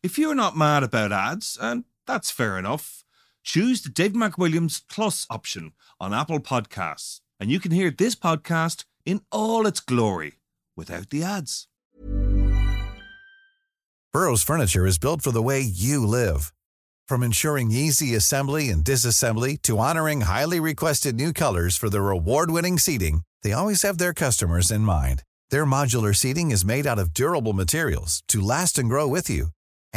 If you're not mad about ads, and that's fair enough, choose the Dave McWilliams Plus option on Apple Podcasts, and you can hear this podcast in all its glory without the ads. Burrow's furniture is built for the way you live. From ensuring easy assembly and disassembly to honoring highly requested new colors for their award-winning seating, they always have their customers in mind. Their modular seating is made out of durable materials to last and grow with you.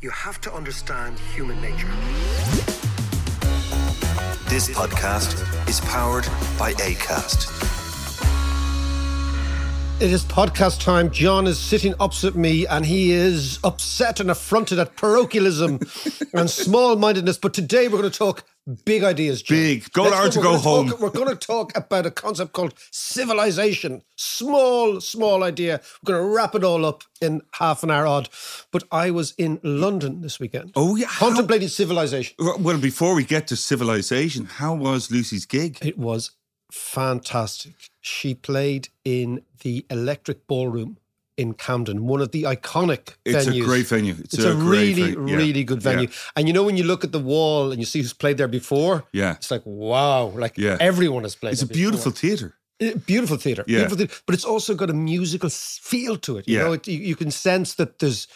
you have to understand human nature. This podcast is powered by Acast. It is podcast time. John is sitting opposite me and he is upset and affronted at parochialism and small-mindedness. But today we're going to talk big ideas, John. Big. Go large or go home. We're going to talk about a concept called civilization. Small idea. We're going to wrap it all up in half an hour odd. But I was in London this weekend. Oh, yeah. Contemplating civilization. Well, before we get to civilization, how was Lucy's gig? It was fantastic. She played in the Electric Ballroom in Camden, one of the iconic venues. It's a great venue. It's a really good venue. Yeah. And you know, when you look at the wall and you see who's played there before, it's like, wow, everyone has played there. It's a beautiful theatre. Beautiful theatre. Yeah. Beautiful theatre. But it's also got a musical feel to it. You know, you can sense that there's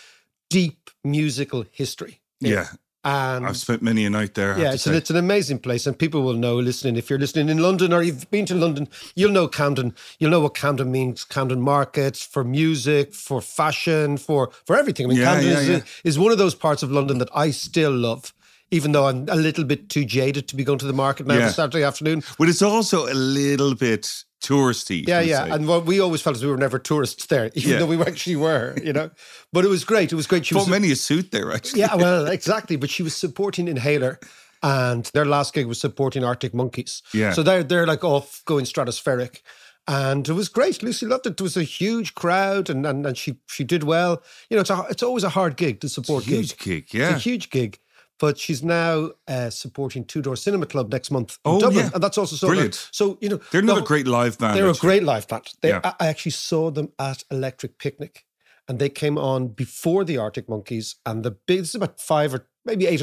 deep musical history. Yeah. And I've spent many a night there. Yeah, it's an amazing place, and people will know listening. If you're listening in London or you've been to London, you'll know Camden. You'll know what Camden means, Camden markets, for music, for fashion, for everything. I mean, Camden is one of those parts of London that I still love, even though I'm a little bit too jaded to be going to the market now on Saturday afternoon. But it's also a little bit touristy. Yeah. And what we always felt is we were never tourists there, even though we actually were, you know. But it was great. She bought many a suit there, actually. Yeah, well, exactly. But she was supporting Inhaler, and their last gig was supporting Arctic Monkeys. Yeah. So they're like off going stratospheric. And it was great. Lucy loved it. There was a huge crowd, and she did well. You know, it's always a hard gig to support. It's a huge gig, yeah. It's a huge gig. But she's now supporting Two Door Cinema Club next month in Dublin. Yeah. And that's also so brilliant. Good. So, you know, they're not a great live band. They're a great live band. I actually saw them at Electric Picnic, and they came on before the Arctic Monkeys. And this is about 8 or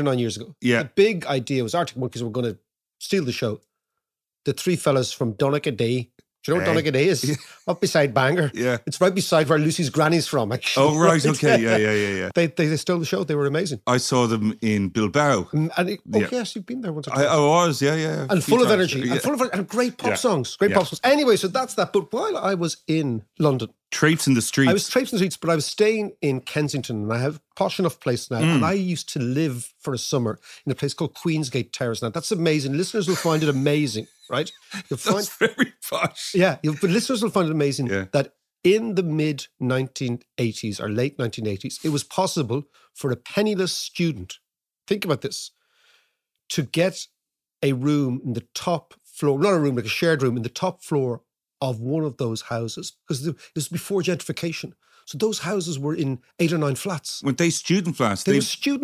9 years ago. Yeah. The big idea was Arctic Monkeys were going to steal the show. The three fellas from Donegal, do you know what Donegal is? Yeah. Up beside Bangor. Yeah. It's right beside where Lucy's granny's from, actually. Oh, right. Okay. Yeah. They stole the show. They were amazing. I saw them in Bilbao. Yes, you've been there once. I was, yeah. And full of energy. Yeah. And full of great pop songs. Great pop songs. Anyway, so that's that. But while I was in London... I was traipsing the streets, but I was staying in Kensington, and I have a posh enough place now. And I used to live for a summer in a place called Queensgate Terrace. Now, that's amazing. Listeners will find it amazing, right? That's very posh. Yeah, but listeners will find it amazing that in the mid-1980s or late 1980s, it was possible for a penniless student, think about this, to get a room in the top floor, not a room, like a shared room in the top floor of one of those houses, because it was before gentrification. So those houses were in 8 or 9 flats. Were they student flats? They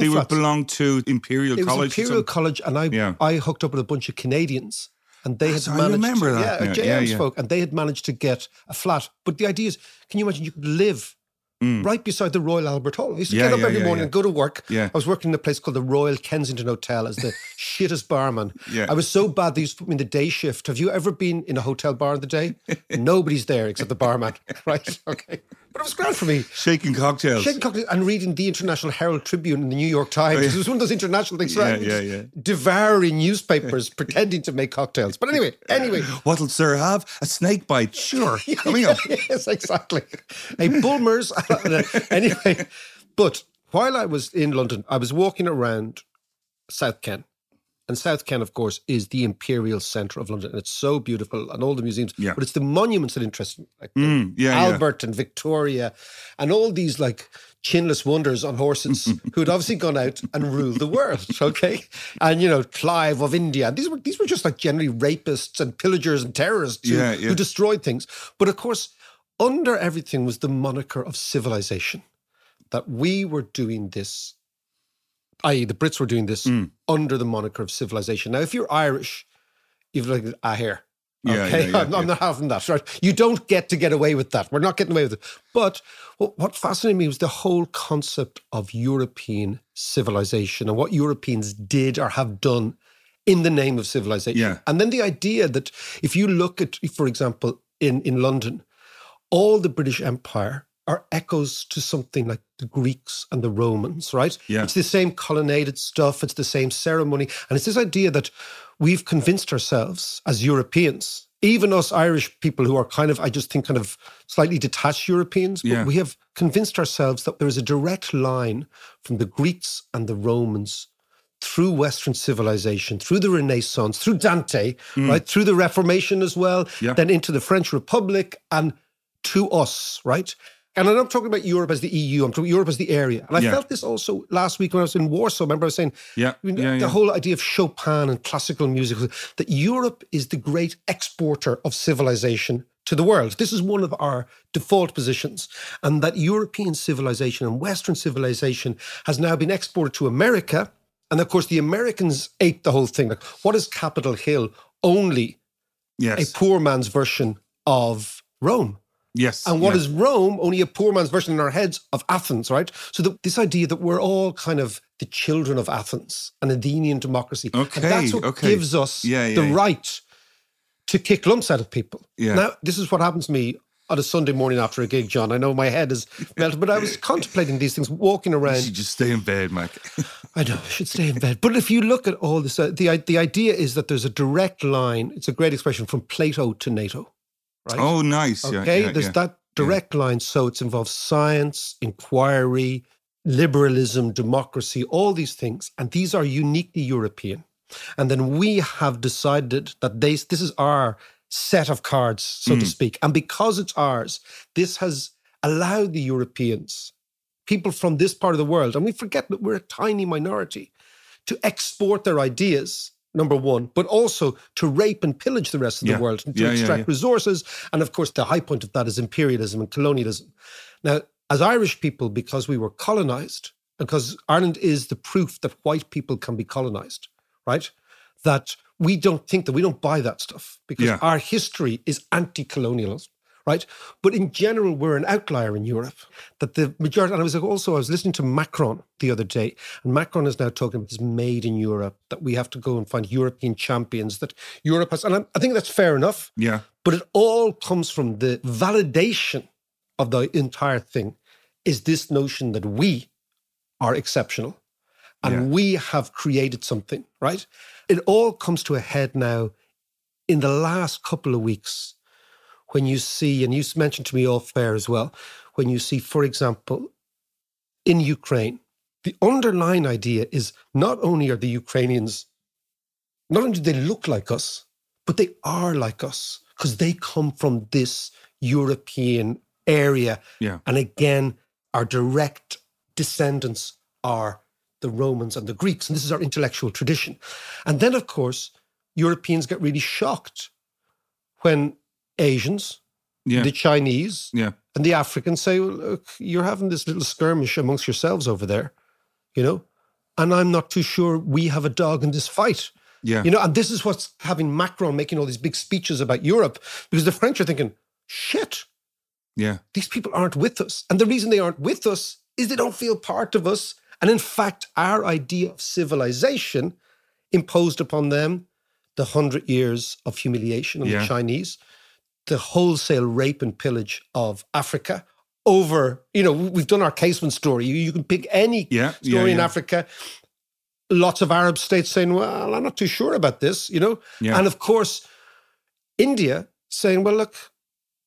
were belonged to Imperial College. Imperial College, and I hooked up with a bunch of Canadians, and they had managed. I remember that. Yeah, folk, and they had managed to get a flat. But the idea is, can you imagine you could live right beside the Royal Albert Hall? I used to get up every morning and go to work. Yeah. I was working in a place called the Royal Kensington Hotel as the shittest barman. Yeah. I was so bad they used to put me in the day shift. Have you ever been in a hotel bar in the day? Nobody's there except the barman, right? Okay. But it was grand for me. Shaking cocktails. Shaking cocktails and reading the International Herald Tribune and the New York Times. Oh, yeah. It was one of those international things. Yeah, right? Yeah, yeah. Devouring newspapers, pretending to make cocktails. But anyway. What'll sir have? A snake bite, sure. Coming up. Yes, exactly. A Bulmers. Anyway, but while I was in London, I was walking around South Ken. And South Ken, of course, is the imperial centre of London. And it's so beautiful and all the museums. Yeah. But it's the monuments that interest me. Like Albert and Victoria and all these like chinless wonders on horses who had obviously gone out and ruled the world, okay? And, you know, Clive of India. These were just like generally rapists and pillagers and terrorists who destroyed things. But of course, under everything was the moniker of civilization, that we were doing this, i.e. the Brits were doing this under the moniker of civilization. Now, if you're Irish, you've like, here. Okay, I'm not having that. Right? You don't get to get away with that. We're not getting away with it. But what fascinated me was the whole concept of European civilization and what Europeans did or have done in the name of civilization. Yeah. And then the idea that if you look at, for example, in London, all the British Empire are echoes to something like the Greeks and the Romans, right? Yeah. It's the same colonnaded stuff. It's the same ceremony. And it's this idea that we've convinced ourselves as Europeans, even us Irish people who are kind of, I just think, kind of slightly detached Europeans, but we have convinced ourselves that there is a direct line from the Greeks and the Romans through Western civilization, through the Renaissance, through Dante, right? Through the Reformation as well, then into the French Republic and to us, right? And I'm not talking about Europe as the EU, I'm talking about Europe as the area. And I felt this also last week when I was in Warsaw. Remember I was saying whole idea of Chopin and classical music, that Europe is the great exporter of civilization to the world. This is one of our default positions. And that European civilization and Western civilization has now been exported to America. And of course, the Americans ate the whole thing. Like, what is Capitol Hill? Only a poor man's version of Rome. Yes. And what is Rome? Only a poor man's version in our heads of Athens, right? So this idea that we're all kind of the children of Athens, an Athenian democracy. Okay. And that's what gives us the right to kick lumps out of people. Yeah. Now, this is what happens to me on a Sunday morning after a gig, John. I know my head is melted, but I was contemplating these things, walking around. You should just stay in bed, Mike. I know, I should stay in bed. But if you look at all this, the idea is that there's a direct line, it's a great expression, from Plato to NATO. Right? Oh, nice. Okay, there's that direct line. So it's involved science, inquiry, liberalism, democracy, all these things. And these are uniquely European. And then we have decided that this is our set of cards, so to speak. And because it's ours, this has allowed the Europeans, people from this part of the world, and we forget that we're a tiny minority, to export their ideas, number one, but also to rape and pillage the rest of the world and to extract resources. And of course, the high point of that is imperialism and colonialism. Now, as Irish people, because we were colonized, because Ireland is the proof that white people can be colonized, right? That we don't think that, we don't buy that stuff because our history is anti-colonialism, right? But in general, we're an outlier in Europe, that the majority, and I was listening to Macron the other day, and Macron is now talking about this made in Europe, that we have to go and find European champions, that Europe has, and I think that's fair enough. Yeah. But it all comes from the validation of the entire thing is this notion that we are exceptional and we have created something, right? It all comes to a head now in the last couple of weeks when you see, and you mentioned to me off air as well, when you see, for example, in Ukraine, the underlying idea is not only are the Ukrainians, not only do they look like us, but they are like us because they come from this European area. Yeah. And again, our direct descendants are the Romans and the Greeks, and this is our intellectual tradition. And then, of course, Europeans get really shocked when Asians, the Chinese, and the Africans say, well, look, you're having this little skirmish amongst yourselves over there, you know, and I'm not too sure we have a dog in this fight. Yeah. You know, and this is what's having Macron making all these big speeches about Europe, because the French are thinking, shit, these people aren't with us. And the reason they aren't with us is they don't feel part of us. And in fact, our idea of civilization imposed upon them the 100 years of humiliation on the Chinese, the wholesale rape and pillage of Africa, over, you know, we've done our Casement story. You can pick any story in Africa. Lots of Arab states saying, well, I'm not too sure about this, you know. Yeah. And of course, India saying, well, look,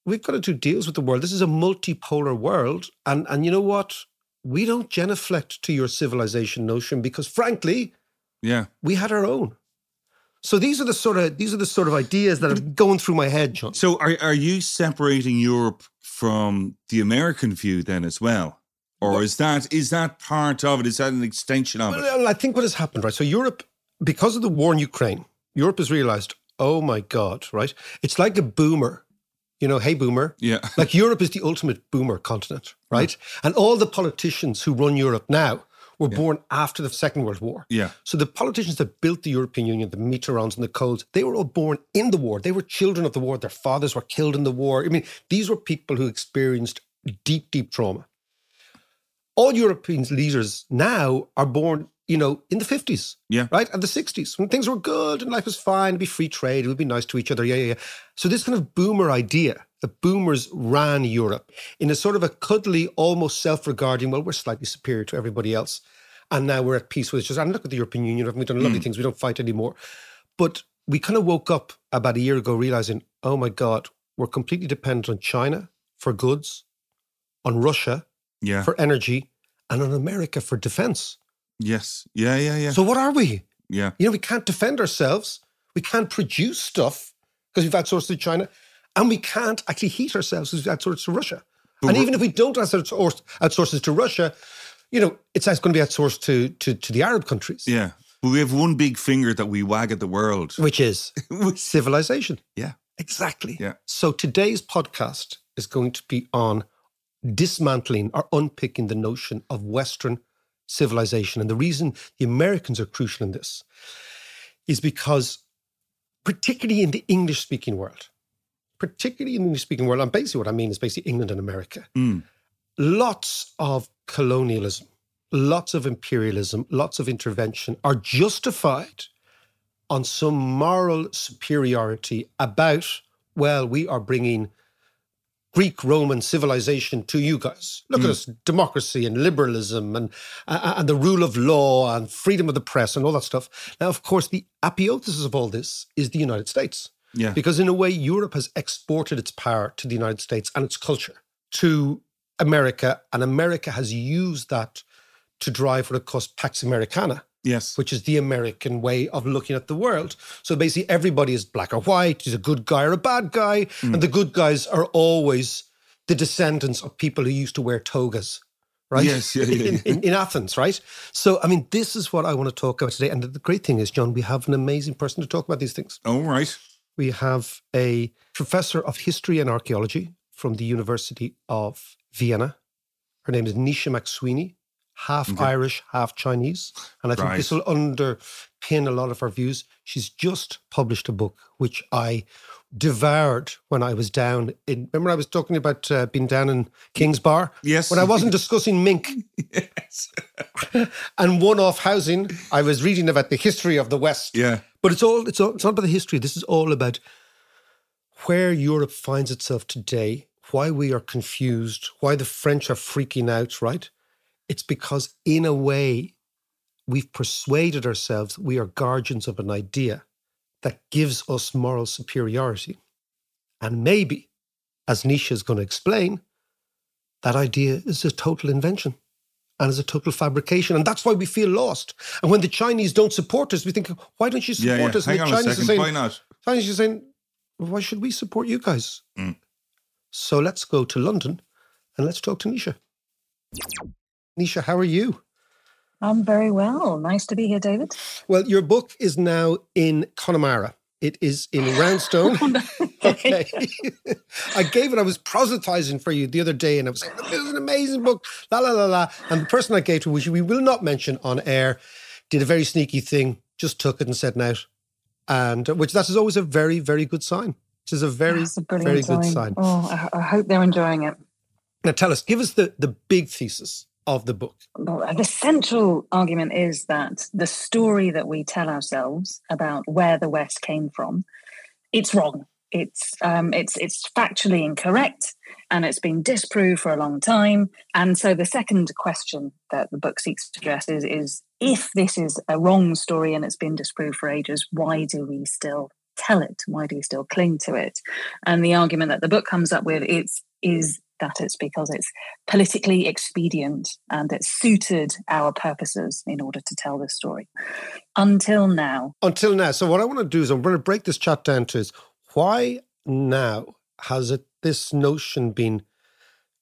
we've got to do deals with the world. This is a multipolar world. And you know what? We don't genuflect to your civilization notion because frankly, we had our own. So these are the sort of ideas that are going through my head, John. So are you separating Europe from the American view then as well? Or is that part of it? Is that an extension of it? Well, I think what has happened, right? So Europe, because of the war in Ukraine, Europe has realized, oh my God, right? It's like a boomer. You know, hey, boomer. Yeah. Like Europe is the ultimate boomer continent, right? Mm. And all the politicians who run Europe now were born after the Second World War. Yeah. So the politicians that built the European Union, the Mitterrands and the Kohls, they were all born in the war. They were children of the war. Their fathers were killed in the war. I mean, these were people who experienced deep, deep trauma. All European leaders now are born, you know, in the 50s, right? And the 60s, when things were good and life was fine, it'd be free trade, it would be nice to each other, So this kind of boomer idea, the boomers ran Europe in a sort of a cuddly, almost self-regarding, well, we're slightly superior to everybody else, and now we're at peace with each other. And look at the European Union, we've done lovely things, we don't fight anymore. But we kind of woke up about a year ago realizing, oh my God, we're completely dependent on China for goods, on Russia for energy, and on America for defense. Yes. Yeah. So what are we? Yeah. You know, we can't defend ourselves. We can't produce stuff because we've outsourced to China. And we can't actually heat ourselves because we've outsourced to Russia. But and even if we don't outsource it to Russia, you know, it's going to be outsourced to the Arab countries. Yeah. But we have one big finger that we wag at the world. Which is civilization. Yeah. Exactly. Yeah. So today's podcast is going to be on dismantling or unpicking the notion of Western civilization. And the reason the Americans are crucial in this is because particularly in the English-speaking world, and basically what I mean is basically England and America, lots of colonialism, lots of imperialism, lots of intervention are justified on some moral superiority about, well, we are bringing Greek, Roman civilization to you guys. Look at us, democracy and liberalism and the rule of law and freedom of the press and all that stuff. Now, of course, the apotheosis of all this is the United States. Yeah. Because in a way, Europe has exported its power to the United States and its culture to America, and America has used that to drive what it calls Pax Americana. Yes. Which is the American way of looking at the world. So basically everybody is black or white, is a good guy or a bad guy, and the good guys are always the descendants of people who used to wear togas, right? Yes, in Athens, right? So, I mean, this is what I want to talk about today. And the great thing is, John, we have an amazing person to talk about these things. All right. We have a professor of history and archaeology from the University of Vienna. Her name is Nisha Maxweeney. Half Irish, half Chinese. And I think this will underpin a lot of our views. She's just published a book, which I devoured when I was down in... Remember I was talking about being down in King's Bar? Yes. When I wasn't discussing mink. Yes. And one-off housing, I was reading about the history of the West. Yeah. But it's not about the history. This is all about where Europe finds itself today, why we are confused, why the French are freaking out, right? It's because, in a way, we've persuaded ourselves we are guardians of an idea that gives us moral superiority. And maybe, as Nisha is going to explain, that idea is a total invention and is a total fabrication. And that's why we feel lost. And when the Chinese don't support us, we think, why don't you support us? And Chinese are saying, why should we support you guys? Mm. So let's go to London and let's talk to Nisha. Nisha, how are you? I'm very well. Nice to be here, David. Well, your book is now in Connemara. It is in Roundstone. Okay. I gave it, I was proselytizing for you the other day and I was saying, this is an amazing book, la. And the person I gave to, which we will not mention on air, did a very sneaky thing, just took it and said no. And that is always a very, very good sign. It is a very, very good sign. Oh, I hope they're enjoying it. Now tell us, give us the big thesis of the book. Well, the central argument is that the story that we tell ourselves about where the West came from, it's wrong. It's factually incorrect, and it's been disproved for a long time. And so the second question that the book seeks to address is if this is a wrong story and it's been disproved for ages, why do we still tell it? Why do we still cling to it? And the argument that the book comes up with is that it's because it's politically expedient and it suited our purposes in order to tell this story. Until now. Until now. So what I want to do is I'm going to break this chat down to is why now has it this notion been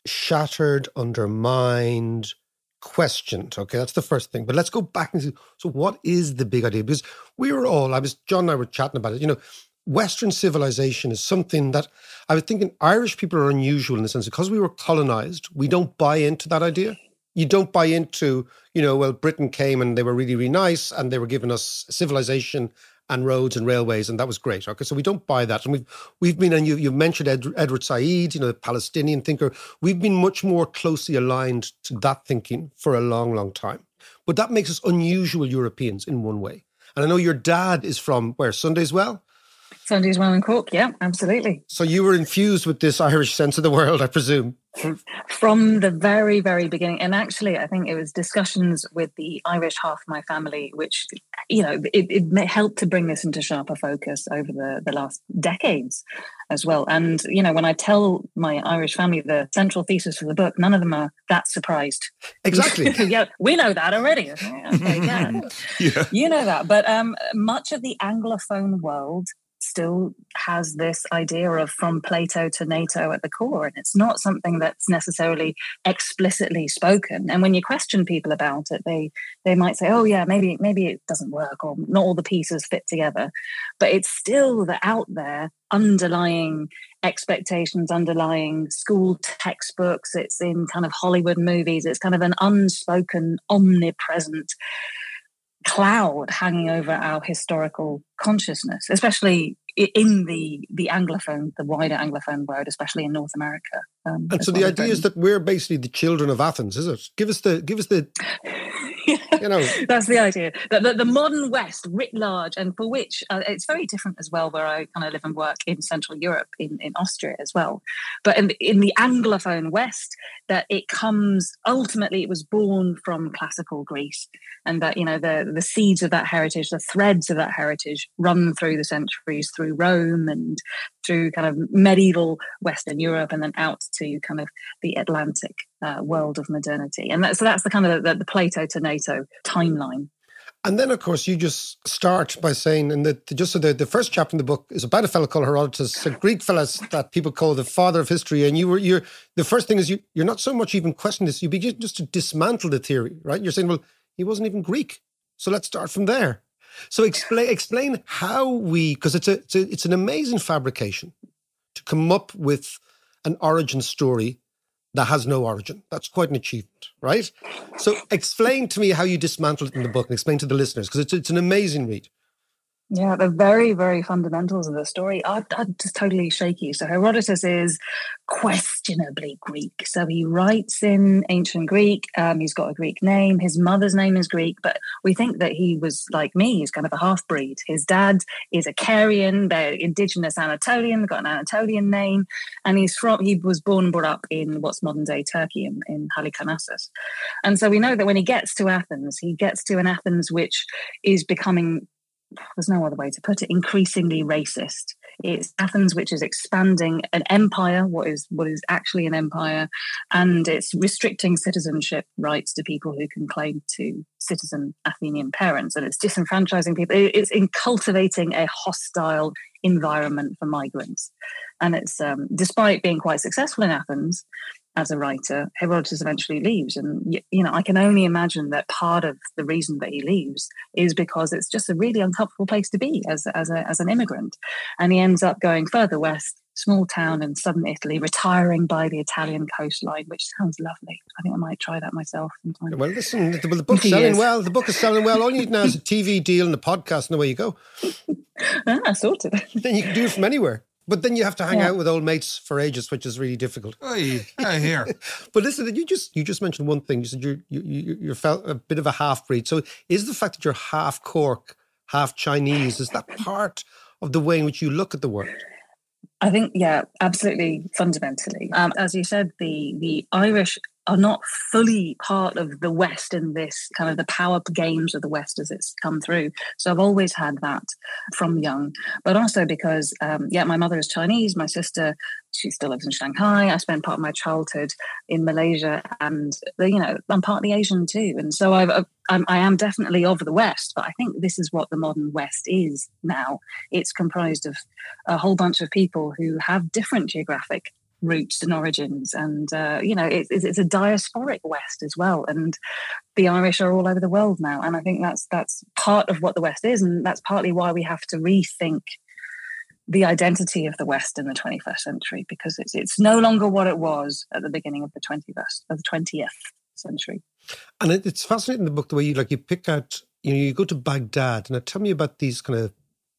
shattered, undermined, questioned? Okay, that's the first thing. But let's go back and see, so what is the big idea? Because we were all, John and I were chatting about it, you know, Western civilization is something that I was thinking Irish people are unusual in the sense because we were colonized, we don't buy into that idea. You don't buy into, you know, well, Britain came and they were really, really nice and they were giving us civilization and roads and railways, and that was great. Okay, so we don't buy that. And we've been, and you mentioned Edward Said, you know, the Palestinian thinker. We've been much more closely aligned to that thinking for a long, long time. But that makes us unusual Europeans in one way. And I know your dad is from where? Sundayswell? Sundayswell in Cork, yeah, absolutely. So you were infused with this Irish sense of the world, I presume. From the very, very beginning. And actually, I think it was discussions with the Irish half of my family, which, you know, it helped to bring this into sharper focus over the last decades as well. And, you know, when I tell my Irish family the central thesis for the book, none of them are that surprised. Exactly. Yeah, we know that already. Okay, yeah. Yeah. You know that. But much of the Anglophone world still has this idea of from Plato to NATO at the core, and it's not something that's necessarily explicitly spoken. And when you question people about it, they might say, oh yeah, maybe it doesn't work, or not all the pieces fit together. But it's still the out there underlying expectations, underlying school textbooks, it's in kind of Hollywood movies, it's kind of an unspoken, omnipresent cloud hanging over our historical consciousness, especially in the Anglophone, the wider Anglophone world, especially in North America. And so the idea is that we're basically the children of Athens, is it? Give us the you know. That's the idea. The modern West writ large, and for which it's very different as well, where I kind of live and work in Central Europe, in Austria as well. But in the Anglophone West, that it comes, ultimately it was born from classical Greece, and that, you know, the seeds of that heritage, the threads of that heritage run through the centuries, through Rome and through kind of medieval Western Europe, and then out to kind of the Atlantic world of modernity. And that's the kind of the Plato to NATO timeline. And then, of course, you just start by saying, and the first chapter in the book is about a fellow called Herodotus, a Greek fellow that people call the father of history. And the first thing is you're not so much even questioning this; you begin just to dismantle the theory, right? You're saying, well, he wasn't even Greek, so let's start from there. So explain how we, because it's an amazing fabrication to come up with an origin story that has no origin. That's quite an achievement, right? So explain to me how you dismantle it in the book, and explain to the listeners, because it's an amazing read. Yeah, the very, very fundamentals of the story are just totally shaky. So Herodotus is questionably Greek. So he writes in ancient Greek. He's got a Greek name. His mother's name is Greek, but we think that he was like me. He's kind of a half-breed. His dad is a Carian. They're indigenous Anatolian. They've got an Anatolian name. And he was born and brought up in what's modern-day Turkey in Halikarnassus. And so we know that when he gets to Athens, he gets to an Athens which is becoming, there's no other way to put it, increasingly racist. It's Athens which is expanding an empire, what is actually an empire, and it's restricting citizenship rights to people who can claim to citizen Athenian parents, and it's disenfranchising people. It's in cultivating a hostile environment for migrants. And it's, despite being quite successful in Athens as a writer, Herodotus eventually leaves. And, you know, I can only imagine that part of the reason that he leaves is because it's just a really uncomfortable place to be as an immigrant. And he ends up going further west, small town in southern Italy, retiring by the Italian coastline, which sounds lovely. I think I might try that myself sometime. Well, listen, the book's selling well. The book is selling well. All you need now is a TV deal and a podcast, and away you go. Sorted. Then you can do it from anywhere. But then you have to hang out with old mates for ages, which is really difficult. Oy, I hear. But listen, you just mentioned one thing. You said you felt a bit of a half-breed. So is the fact that you're half Cork, half Chinese, is that part of the way in which you look at the world? I think, yeah, absolutely, fundamentally. As you said, the Irish are not fully part of the West in this kind of the power games of the West as it's come through. So I've always had that from young, but also because, my mother is Chinese, my sister, she still lives in Shanghai. I spent part of my childhood in Malaysia, and, you know, I'm partly Asian too. And so I am definitely of the West, but I think this is what the modern West is now. It's comprised of a whole bunch of people who have different geographic roots and origins, and it's a diasporic West as well, and the Irish are all over the world now, and I think that's part of what the West is, and that's partly why we have to rethink the identity of the West in the 21st century, because it's no longer what it was at the beginning of the 20th century. And it's fascinating in the book the way you pick out, you go to Baghdad. Now tell me about these kind of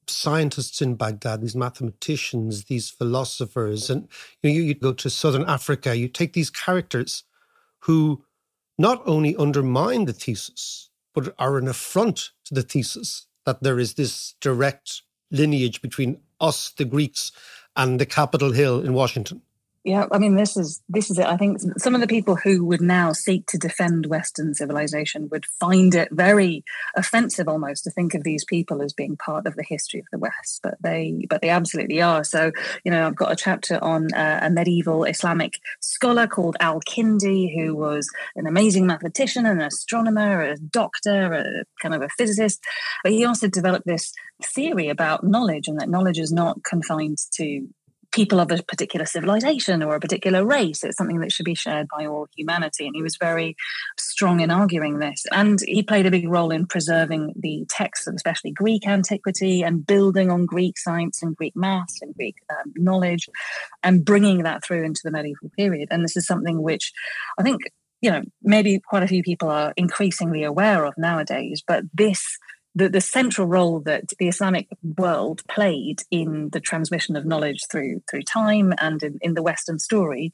scientists in Baghdad, these mathematicians, these philosophers, and you go to Southern Africa, you take these characters who not only undermine the thesis, but are an affront to the thesis that there is this direct lineage between us, the Greeks, and the Capitol Hill in Washington. Yeah, I mean, this is it. I think some of the people who would now seek to defend Western civilization would find it very offensive almost to think of these people as being part of the history of the West, but they absolutely are. So, I've got a chapter on a medieval Islamic scholar called Al-Kindi, who was an amazing mathematician, an astronomer, a doctor, a physicist. But he also developed this theory about knowledge, and that knowledge is not confined to people of a particular civilization or a particular race. It's something that should be shared by all humanity. And he was very strong in arguing this. And he played a big role in preserving the texts of especially Greek antiquity and building on Greek science and Greek maths and Greek knowledge and bringing that through into the medieval period. And this is something which I think, maybe quite a few people are increasingly aware of nowadays, but the central role that the Islamic world played in the transmission of knowledge through time and in the Western story,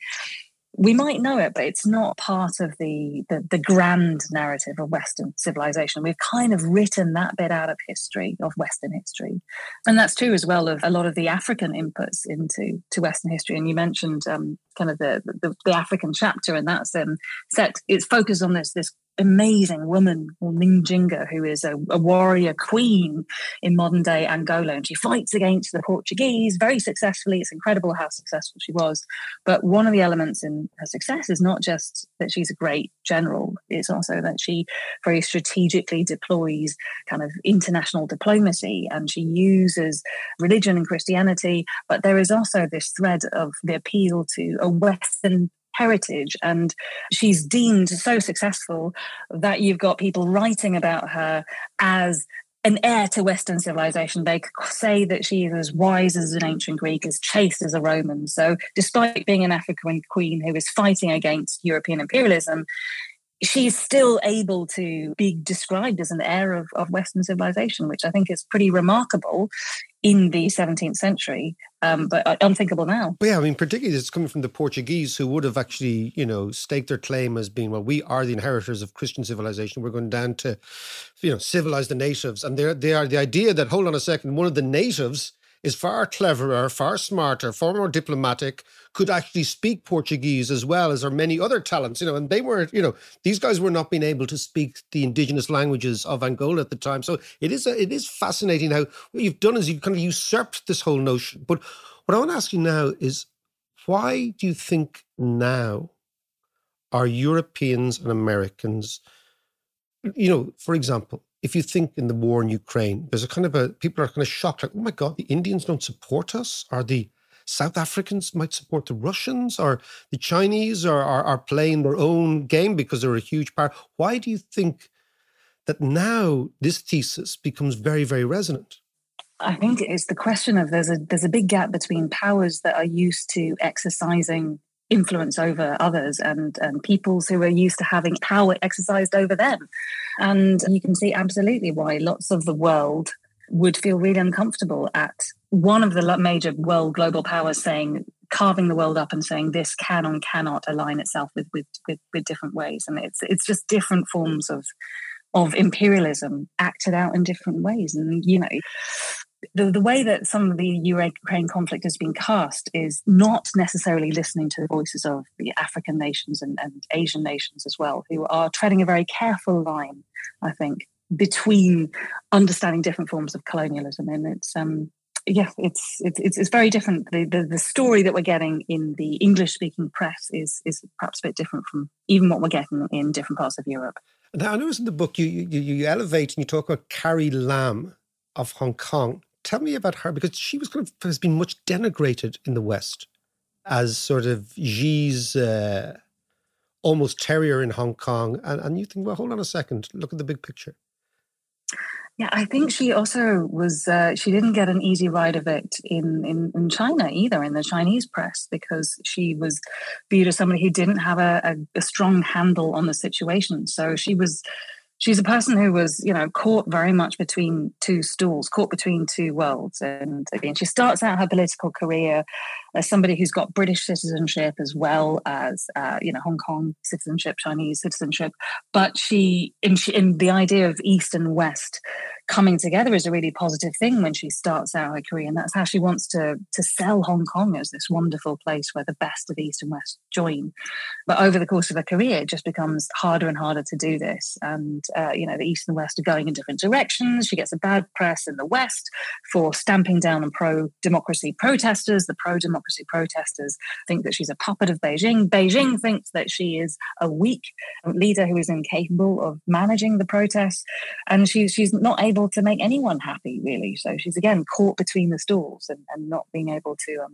we might know it, but it's not part of the grand narrative of Western civilization. We've kind of written that bit out of history, of Western history. And that's true as well of a lot of the African inputs into Western history. And you mentioned the African chapter, and that's it's focused on this amazing woman called Ninjinga, who is a warrior queen in modern-day Angola, and she fights against the Portuguese very successfully. It's incredible how successful she was. But one of the elements in her success is not just that she's a great general, it's also that she very strategically deploys kind of international diplomacy, and she uses religion and Christianity. But there is also this thread of the appeal to a Western heritage, and she's deemed so successful that you've got people writing about her as an heir to Western civilization. They say that she is as wise as an ancient Greek, as chaste as a Roman. So despite being an African queen who is fighting against European imperialism, she's still able to be described as an heir of Western civilization, which I think is pretty remarkable in the 17th century, but unthinkable now. Well, yeah, I mean, particularly it's coming from the Portuguese, who would have actually, staked their claim as being, well, we are the inheritors of Christian civilization. We're going down to, civilize the natives. And they are the idea that, hold on a second, one of the natives is far cleverer, far smarter, far more diplomatic, could actually speak Portuguese as well as are many other talents, and they weren't, these guys were not being able to speak the indigenous languages of Angola at the time. So it is fascinating how what you've done is you've kind of usurped this whole notion. But what I want to ask you now is, why do you think now are Europeans and Americans, for example, if you think in the war in Ukraine, there's people are kind of shocked, like, oh my God, the Indians don't support us, or the South Africans might support the Russians, or the Chinese are playing their own game because they're a huge power. Why do you think that now this thesis becomes very, very resonant? I think it's the question of there's a big gap between powers that are used to exercising influence over others and peoples who are used to having power exercised over them. And you can see absolutely why lots of the world would feel really uncomfortable at one of the major world global powers saying, carving the world up and saying this can and cannot align itself with different ways. And it's just different forms of imperialism acted out in different ways. And, the way that some of the Ukraine conflict has been cast is not necessarily listening to the voices of the African nations and Asian nations as well, who are treading a very careful line, I think, between understanding different forms of colonialism. And it's very different. The story that we're getting in the English-speaking press is perhaps a bit different from even what we're getting in different parts of Europe. Now, I noticed in the book you elevate and you talk about Carrie Lam of Hong Kong. Tell me about her, because she was has been much denigrated in the West as sort of Xi's almost terrier in Hong Kong. And you think, well, hold on a second, look at the big picture. Yeah, I think she also was, she didn't get an easy ride of it in China either, in the Chinese press, because she was viewed as somebody who didn't have a strong handle on the situation. So she's a person who was, caught very much between two stools, caught between two worlds. And again, she starts out her political career as somebody who's got British citizenship as well as, Hong Kong citizenship, Chinese citizenship. But she, the idea of East and West coming together is a really positive thing when she starts out her career. And that's how she wants to sell Hong Kong as this wonderful place where the best of East and West join. But over the course of her career, it just becomes harder and harder to do this. And, the East and West are going in different directions. She gets a bad press in the West for stamping down on pro-democracy protesters. The pro-democracy protesters think that she's a puppet of Beijing. Beijing thinks that she is a weak leader who is incapable of managing the protests. And she's not able to make anyone happy, really. So she's, again, caught between the stools and not being able to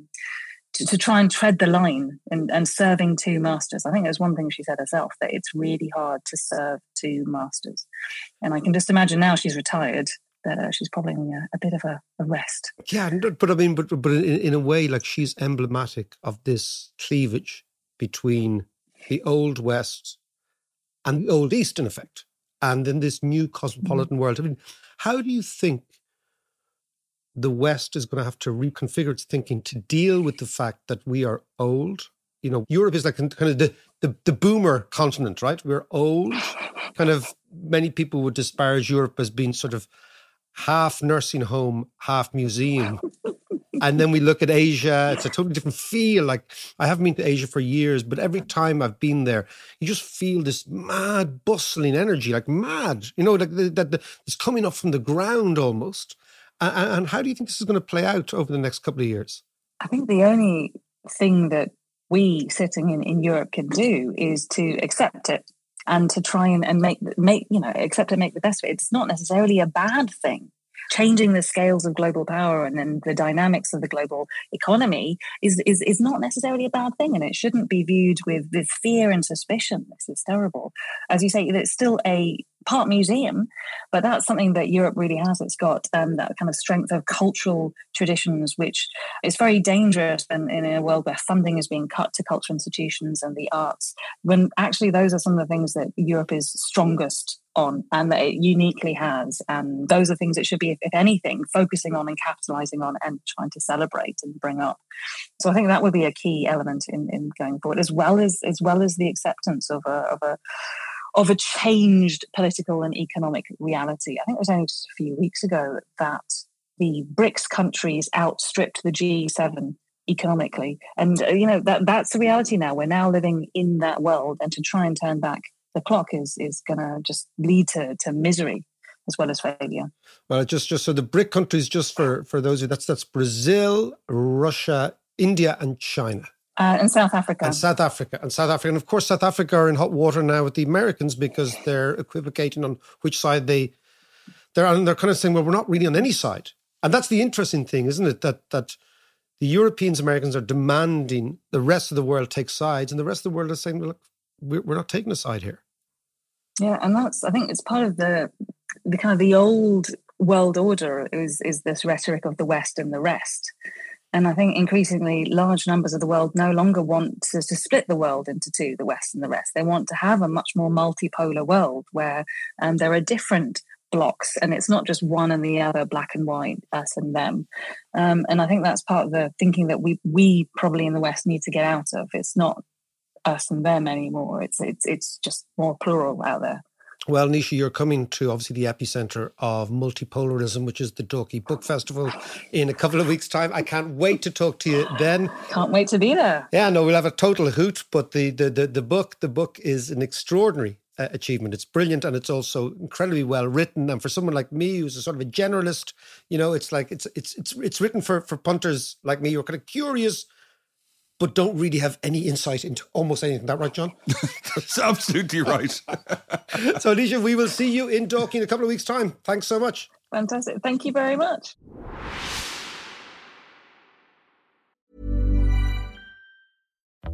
try and tread the line and serving two masters. I think there's one thing she said herself, that it's really hard to serve two masters. And I can just imagine now she's retired that she's probably in a bit of a rest. Yeah, but I mean, but in a way, like, she's emblematic of this cleavage between the old West and the old East, in effect, and in this new cosmopolitan world. I mean, how do you think the West is going to have to reconfigure its thinking to deal with the fact that we are old? You know, Europe is like kind of the boomer continent, right? We're old. Kind of many people would disparage Europe as being sort of half nursing home, half museum. And then we look at Asia, it's a totally different feel. Like, I haven't been to Asia for years, but every time I've been there, you just feel this mad, bustling energy, like mad, like that it's coming up from the ground almost. And how do you think this is going to play out over the next couple of years? I think the only thing that we sitting in Europe can do is to accept it and to try and make the best of it. It's not necessarily a bad thing. Changing the scales of global power and then the dynamics of the global economy is not necessarily a bad thing, and it shouldn't be viewed with fear and suspicion. This is terrible. As you say, it's still a part museum, but that's something that Europe really has. It's got that kind of strength of cultural traditions, which is very dangerous in a world where funding is being cut to cultural institutions and the arts, when actually those are some of the things that Europe is strongest on and that it uniquely has. And those are things it should be, if anything, focusing on and capitalizing on and trying to celebrate and bring up. So I think that would be a key element in going forward, as well as the acceptance of a changed political and economic reality. I think it was only just a few weeks ago that the BRICS countries outstripped the G7 economically. And, that's the reality now. We're now living in that world, and to try and turn back the clock is going to just lead to misery as well as failure. Well, just so the BRIC countries, just for those of you, that's Brazil, Russia, India and China. And South Africa. And of course, South Africa are in hot water now with the Americans, because they're equivocating on which side they're on. They're kind of saying, well, we're not really on any side. And that's the interesting thing, isn't it? That the Europeans, Americans are demanding the rest of the world take sides, and the rest of the world is saying, well, look, we're not taking a side here. Yeah, and I think it's part of the kind of the old world order is this rhetoric of the West and the rest. And I think increasingly large numbers of the world no longer want to split the world into two, the West and the rest. They want to have a much more multipolar world where there are different blocks, and it's not just one and the other, black and white, us and them. And I think that's part of the thinking that we probably in the West need to get out of. It's not us and them anymore. It's just more plural out there. Well, Nisha, you're coming to obviously the epicenter of multipolarism, which is the Dorky Book Festival in a couple of weeks' time. I can't wait to talk to you then. Can't wait to be there. Yeah, no, we'll have a total hoot. But the book is an extraordinary achievement. It's brilliant, and it's also incredibly well written. And for someone like me, who's a sort of a generalist, you know, it's like it's written for punters like me who are kind of curious, but don't really have any insight into almost anything. Is that right, John? That's absolutely right. So, Nisha, we will see you in Dorking in a couple of weeks' time. Thanks so much. Fantastic. Thank you very much.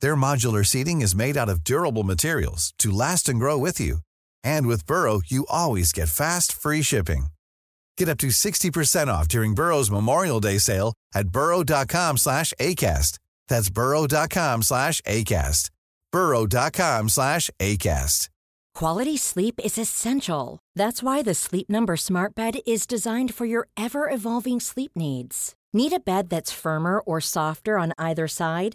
Their modular seating is made out of durable materials to last and grow with you. And with Burrow, you always get fast, free shipping. Get up to 60% off during Burrow's Memorial Day sale at burrow.com/ACAST. That's burrow.com/ACAST. burrow.com/ACAST. Quality sleep is essential. That's why the Sleep Number Smart Bed is designed for your ever-evolving sleep needs. Need a bed that's firmer or softer on either side?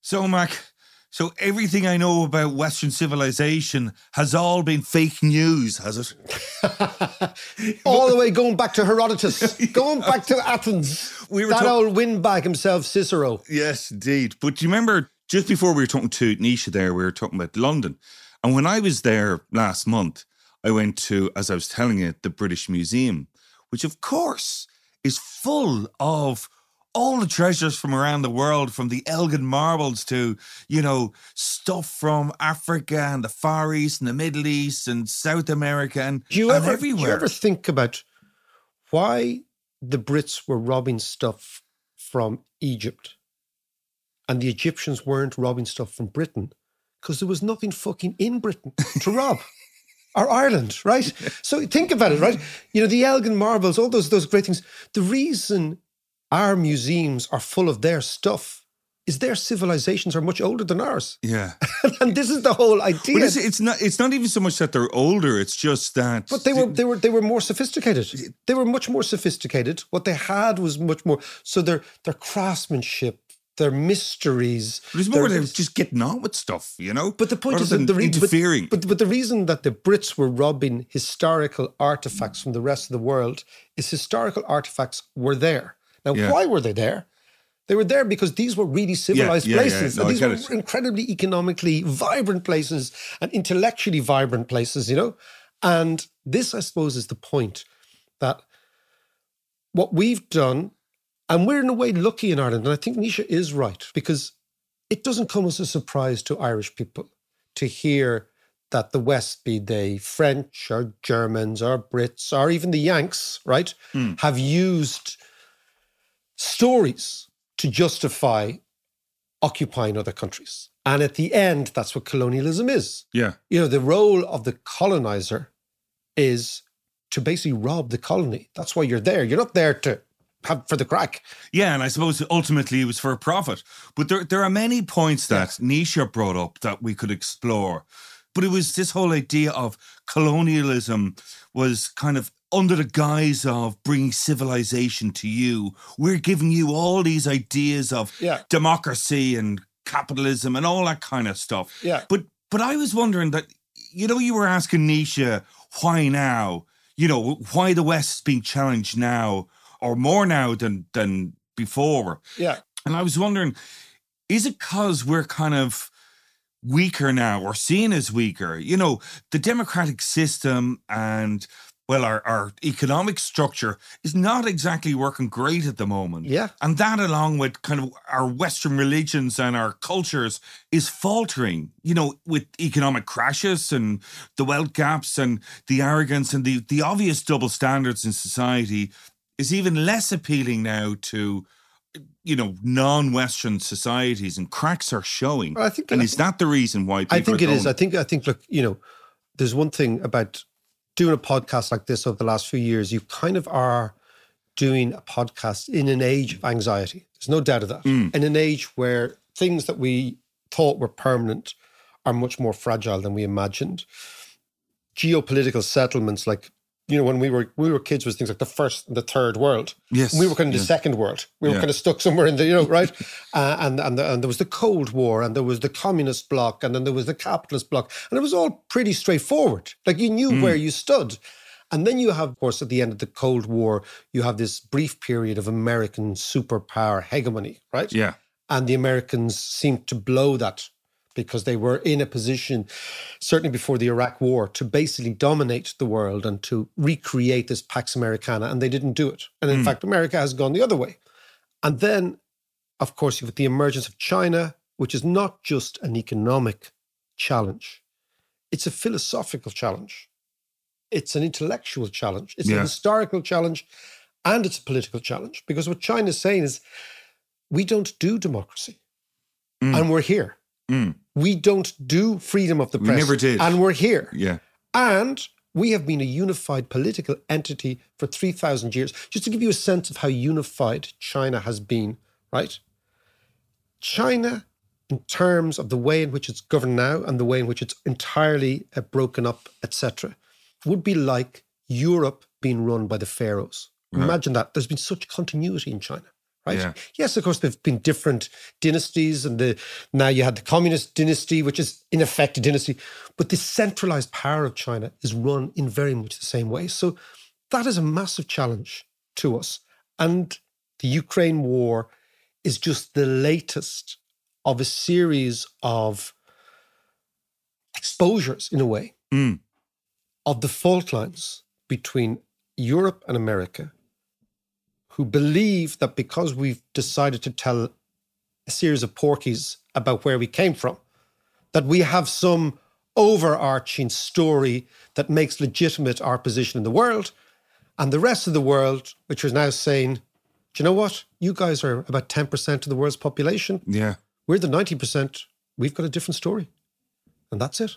So, Mark, so everything I know about Western civilization has all been fake news, has it? All the way going back to Herodotus, going back to Athens. Old windbag himself, Cicero. Yes, indeed. But do you remember just before we were talking to Nisha there, we were talking about London. And when I was there last month, I went to, as I was telling you, the British Museum, which of course is full of all the treasures from around the world, from the Elgin marbles to, you know, stuff from Africa and the Far East and the Middle East and South America and everywhere. Do you ever think about why the Brits were robbing stuff from Egypt and the Egyptians weren't robbing stuff from Britain? Because there was nothing fucking in Britain to rob. Or Ireland, right? So think about it, right? You know, the Elgin marbles, all those great things. The reason our museums are full of their stuff is their civilizations are much older than ours. Yeah. And this is the whole idea. Well, it's not even so much that they're older, it's just that... But they were more sophisticated. They were much more sophisticated. What they had was much more... So their craftsmanship, their mysteries... But it's more they're just getting on with stuff, you know? But the point is... interfering. But the reason that the Brits were robbing historical artefacts from the rest of the world is historical artefacts were there. Now, Why were they there? They were there because these were really civilized places. Yeah. No, and these were incredibly economically vibrant places and intellectually vibrant places, you know? And this, I suppose, is the point that what we've done, and we're in a way lucky in Ireland, and I think Nisha is right, because it doesn't come as a surprise to Irish people to hear that the West, be they French or Germans or Brits or even the Yanks, right, have used stories to justify occupying other countries. And at the end, that's what colonialism is. Yeah. You know, the role of the colonizer is to basically rob the colony. That's why you're there. You're not there to have for the crack. Yeah, and I suppose ultimately it was for a profit. But there are many points that Nisha brought up that we could explore. But it was this whole idea of colonialism was kind of under the guise of bringing civilization to you. We're giving you all these ideas of democracy and capitalism and all that kind of stuff. Yeah. But I was wondering that, you know, you were asking Nisha, why now? You know, why the West is being challenged now or more now than before. Yeah. And I was wondering, is it because we're kind of weaker now, or seen as weaker. You know, the democratic system and, well, our economic structure is not exactly working great at the moment. Yeah. And that, along with kind of our Western religions and our cultures, is faltering, you know, with economic crashes and the wealth gaps and the arrogance and the obvious double standards in society is even less appealing now to, you know, non-Western societies, and cracks are showing. Well, I think, and is that the reason why people I think it is. I think, look, you know, there's one thing about doing a podcast like this over the last few years, you kind of are doing a podcast in an age of anxiety. There's no doubt of that. In an age where things that we thought were permanent are much more fragile than we imagined. Geopolitical settlements, like, you know, when we were kids, was things like the first and the third world. Yes. We were kind of the second world. We were kind of stuck somewhere in the, you know, right? And there was the Cold War, and there was the communist bloc, and then there was the capitalist bloc. And it was all pretty straightforward. Like, you knew where you stood. And then you have, of course, at the end of the Cold War, you have this brief period of American superpower hegemony, right? Yeah. And the Americans seemed to blow that, because they were in a position, certainly before the Iraq War, to basically dominate the world and to recreate this Pax Americana, and they didn't do it. And in fact, America has gone the other way. And then, of course, you've got the emergence of China, which is not just an economic challenge. It's a philosophical challenge. It's an intellectual challenge. It's a historical challenge, and it's a political challenge. Because what China is saying is, we don't do democracy, and we're here. We don't do freedom of the press. We never did. And we're here. Yeah. And we have been a unified political entity for 3,000 years. Just to give you a sense of how unified China has been, right? China, in terms of the way in which it's governed now and the way in which it's entirely broken up, etc., would be like Europe being run by the pharaohs. Right. Imagine that. There's been such continuity in China. Right? Yeah. Yes, of course, there've been different dynasties, and now you had the communist dynasty, which is in effect a dynasty, but the centralized power of China is run in very much the same way. So that is a massive challenge to us. And the Ukraine war is just the latest of a series of exposures, in a way, of the fault lines between Europe and America, who believe that because we've decided to tell a series of porkies about where we came from, that we have some overarching story that makes legitimate our position in the world, and the rest of the world, which is now saying, do you know what? You guys are about 10% of the world's population. Yeah. We're the 90%. We've got a different story. And that's it.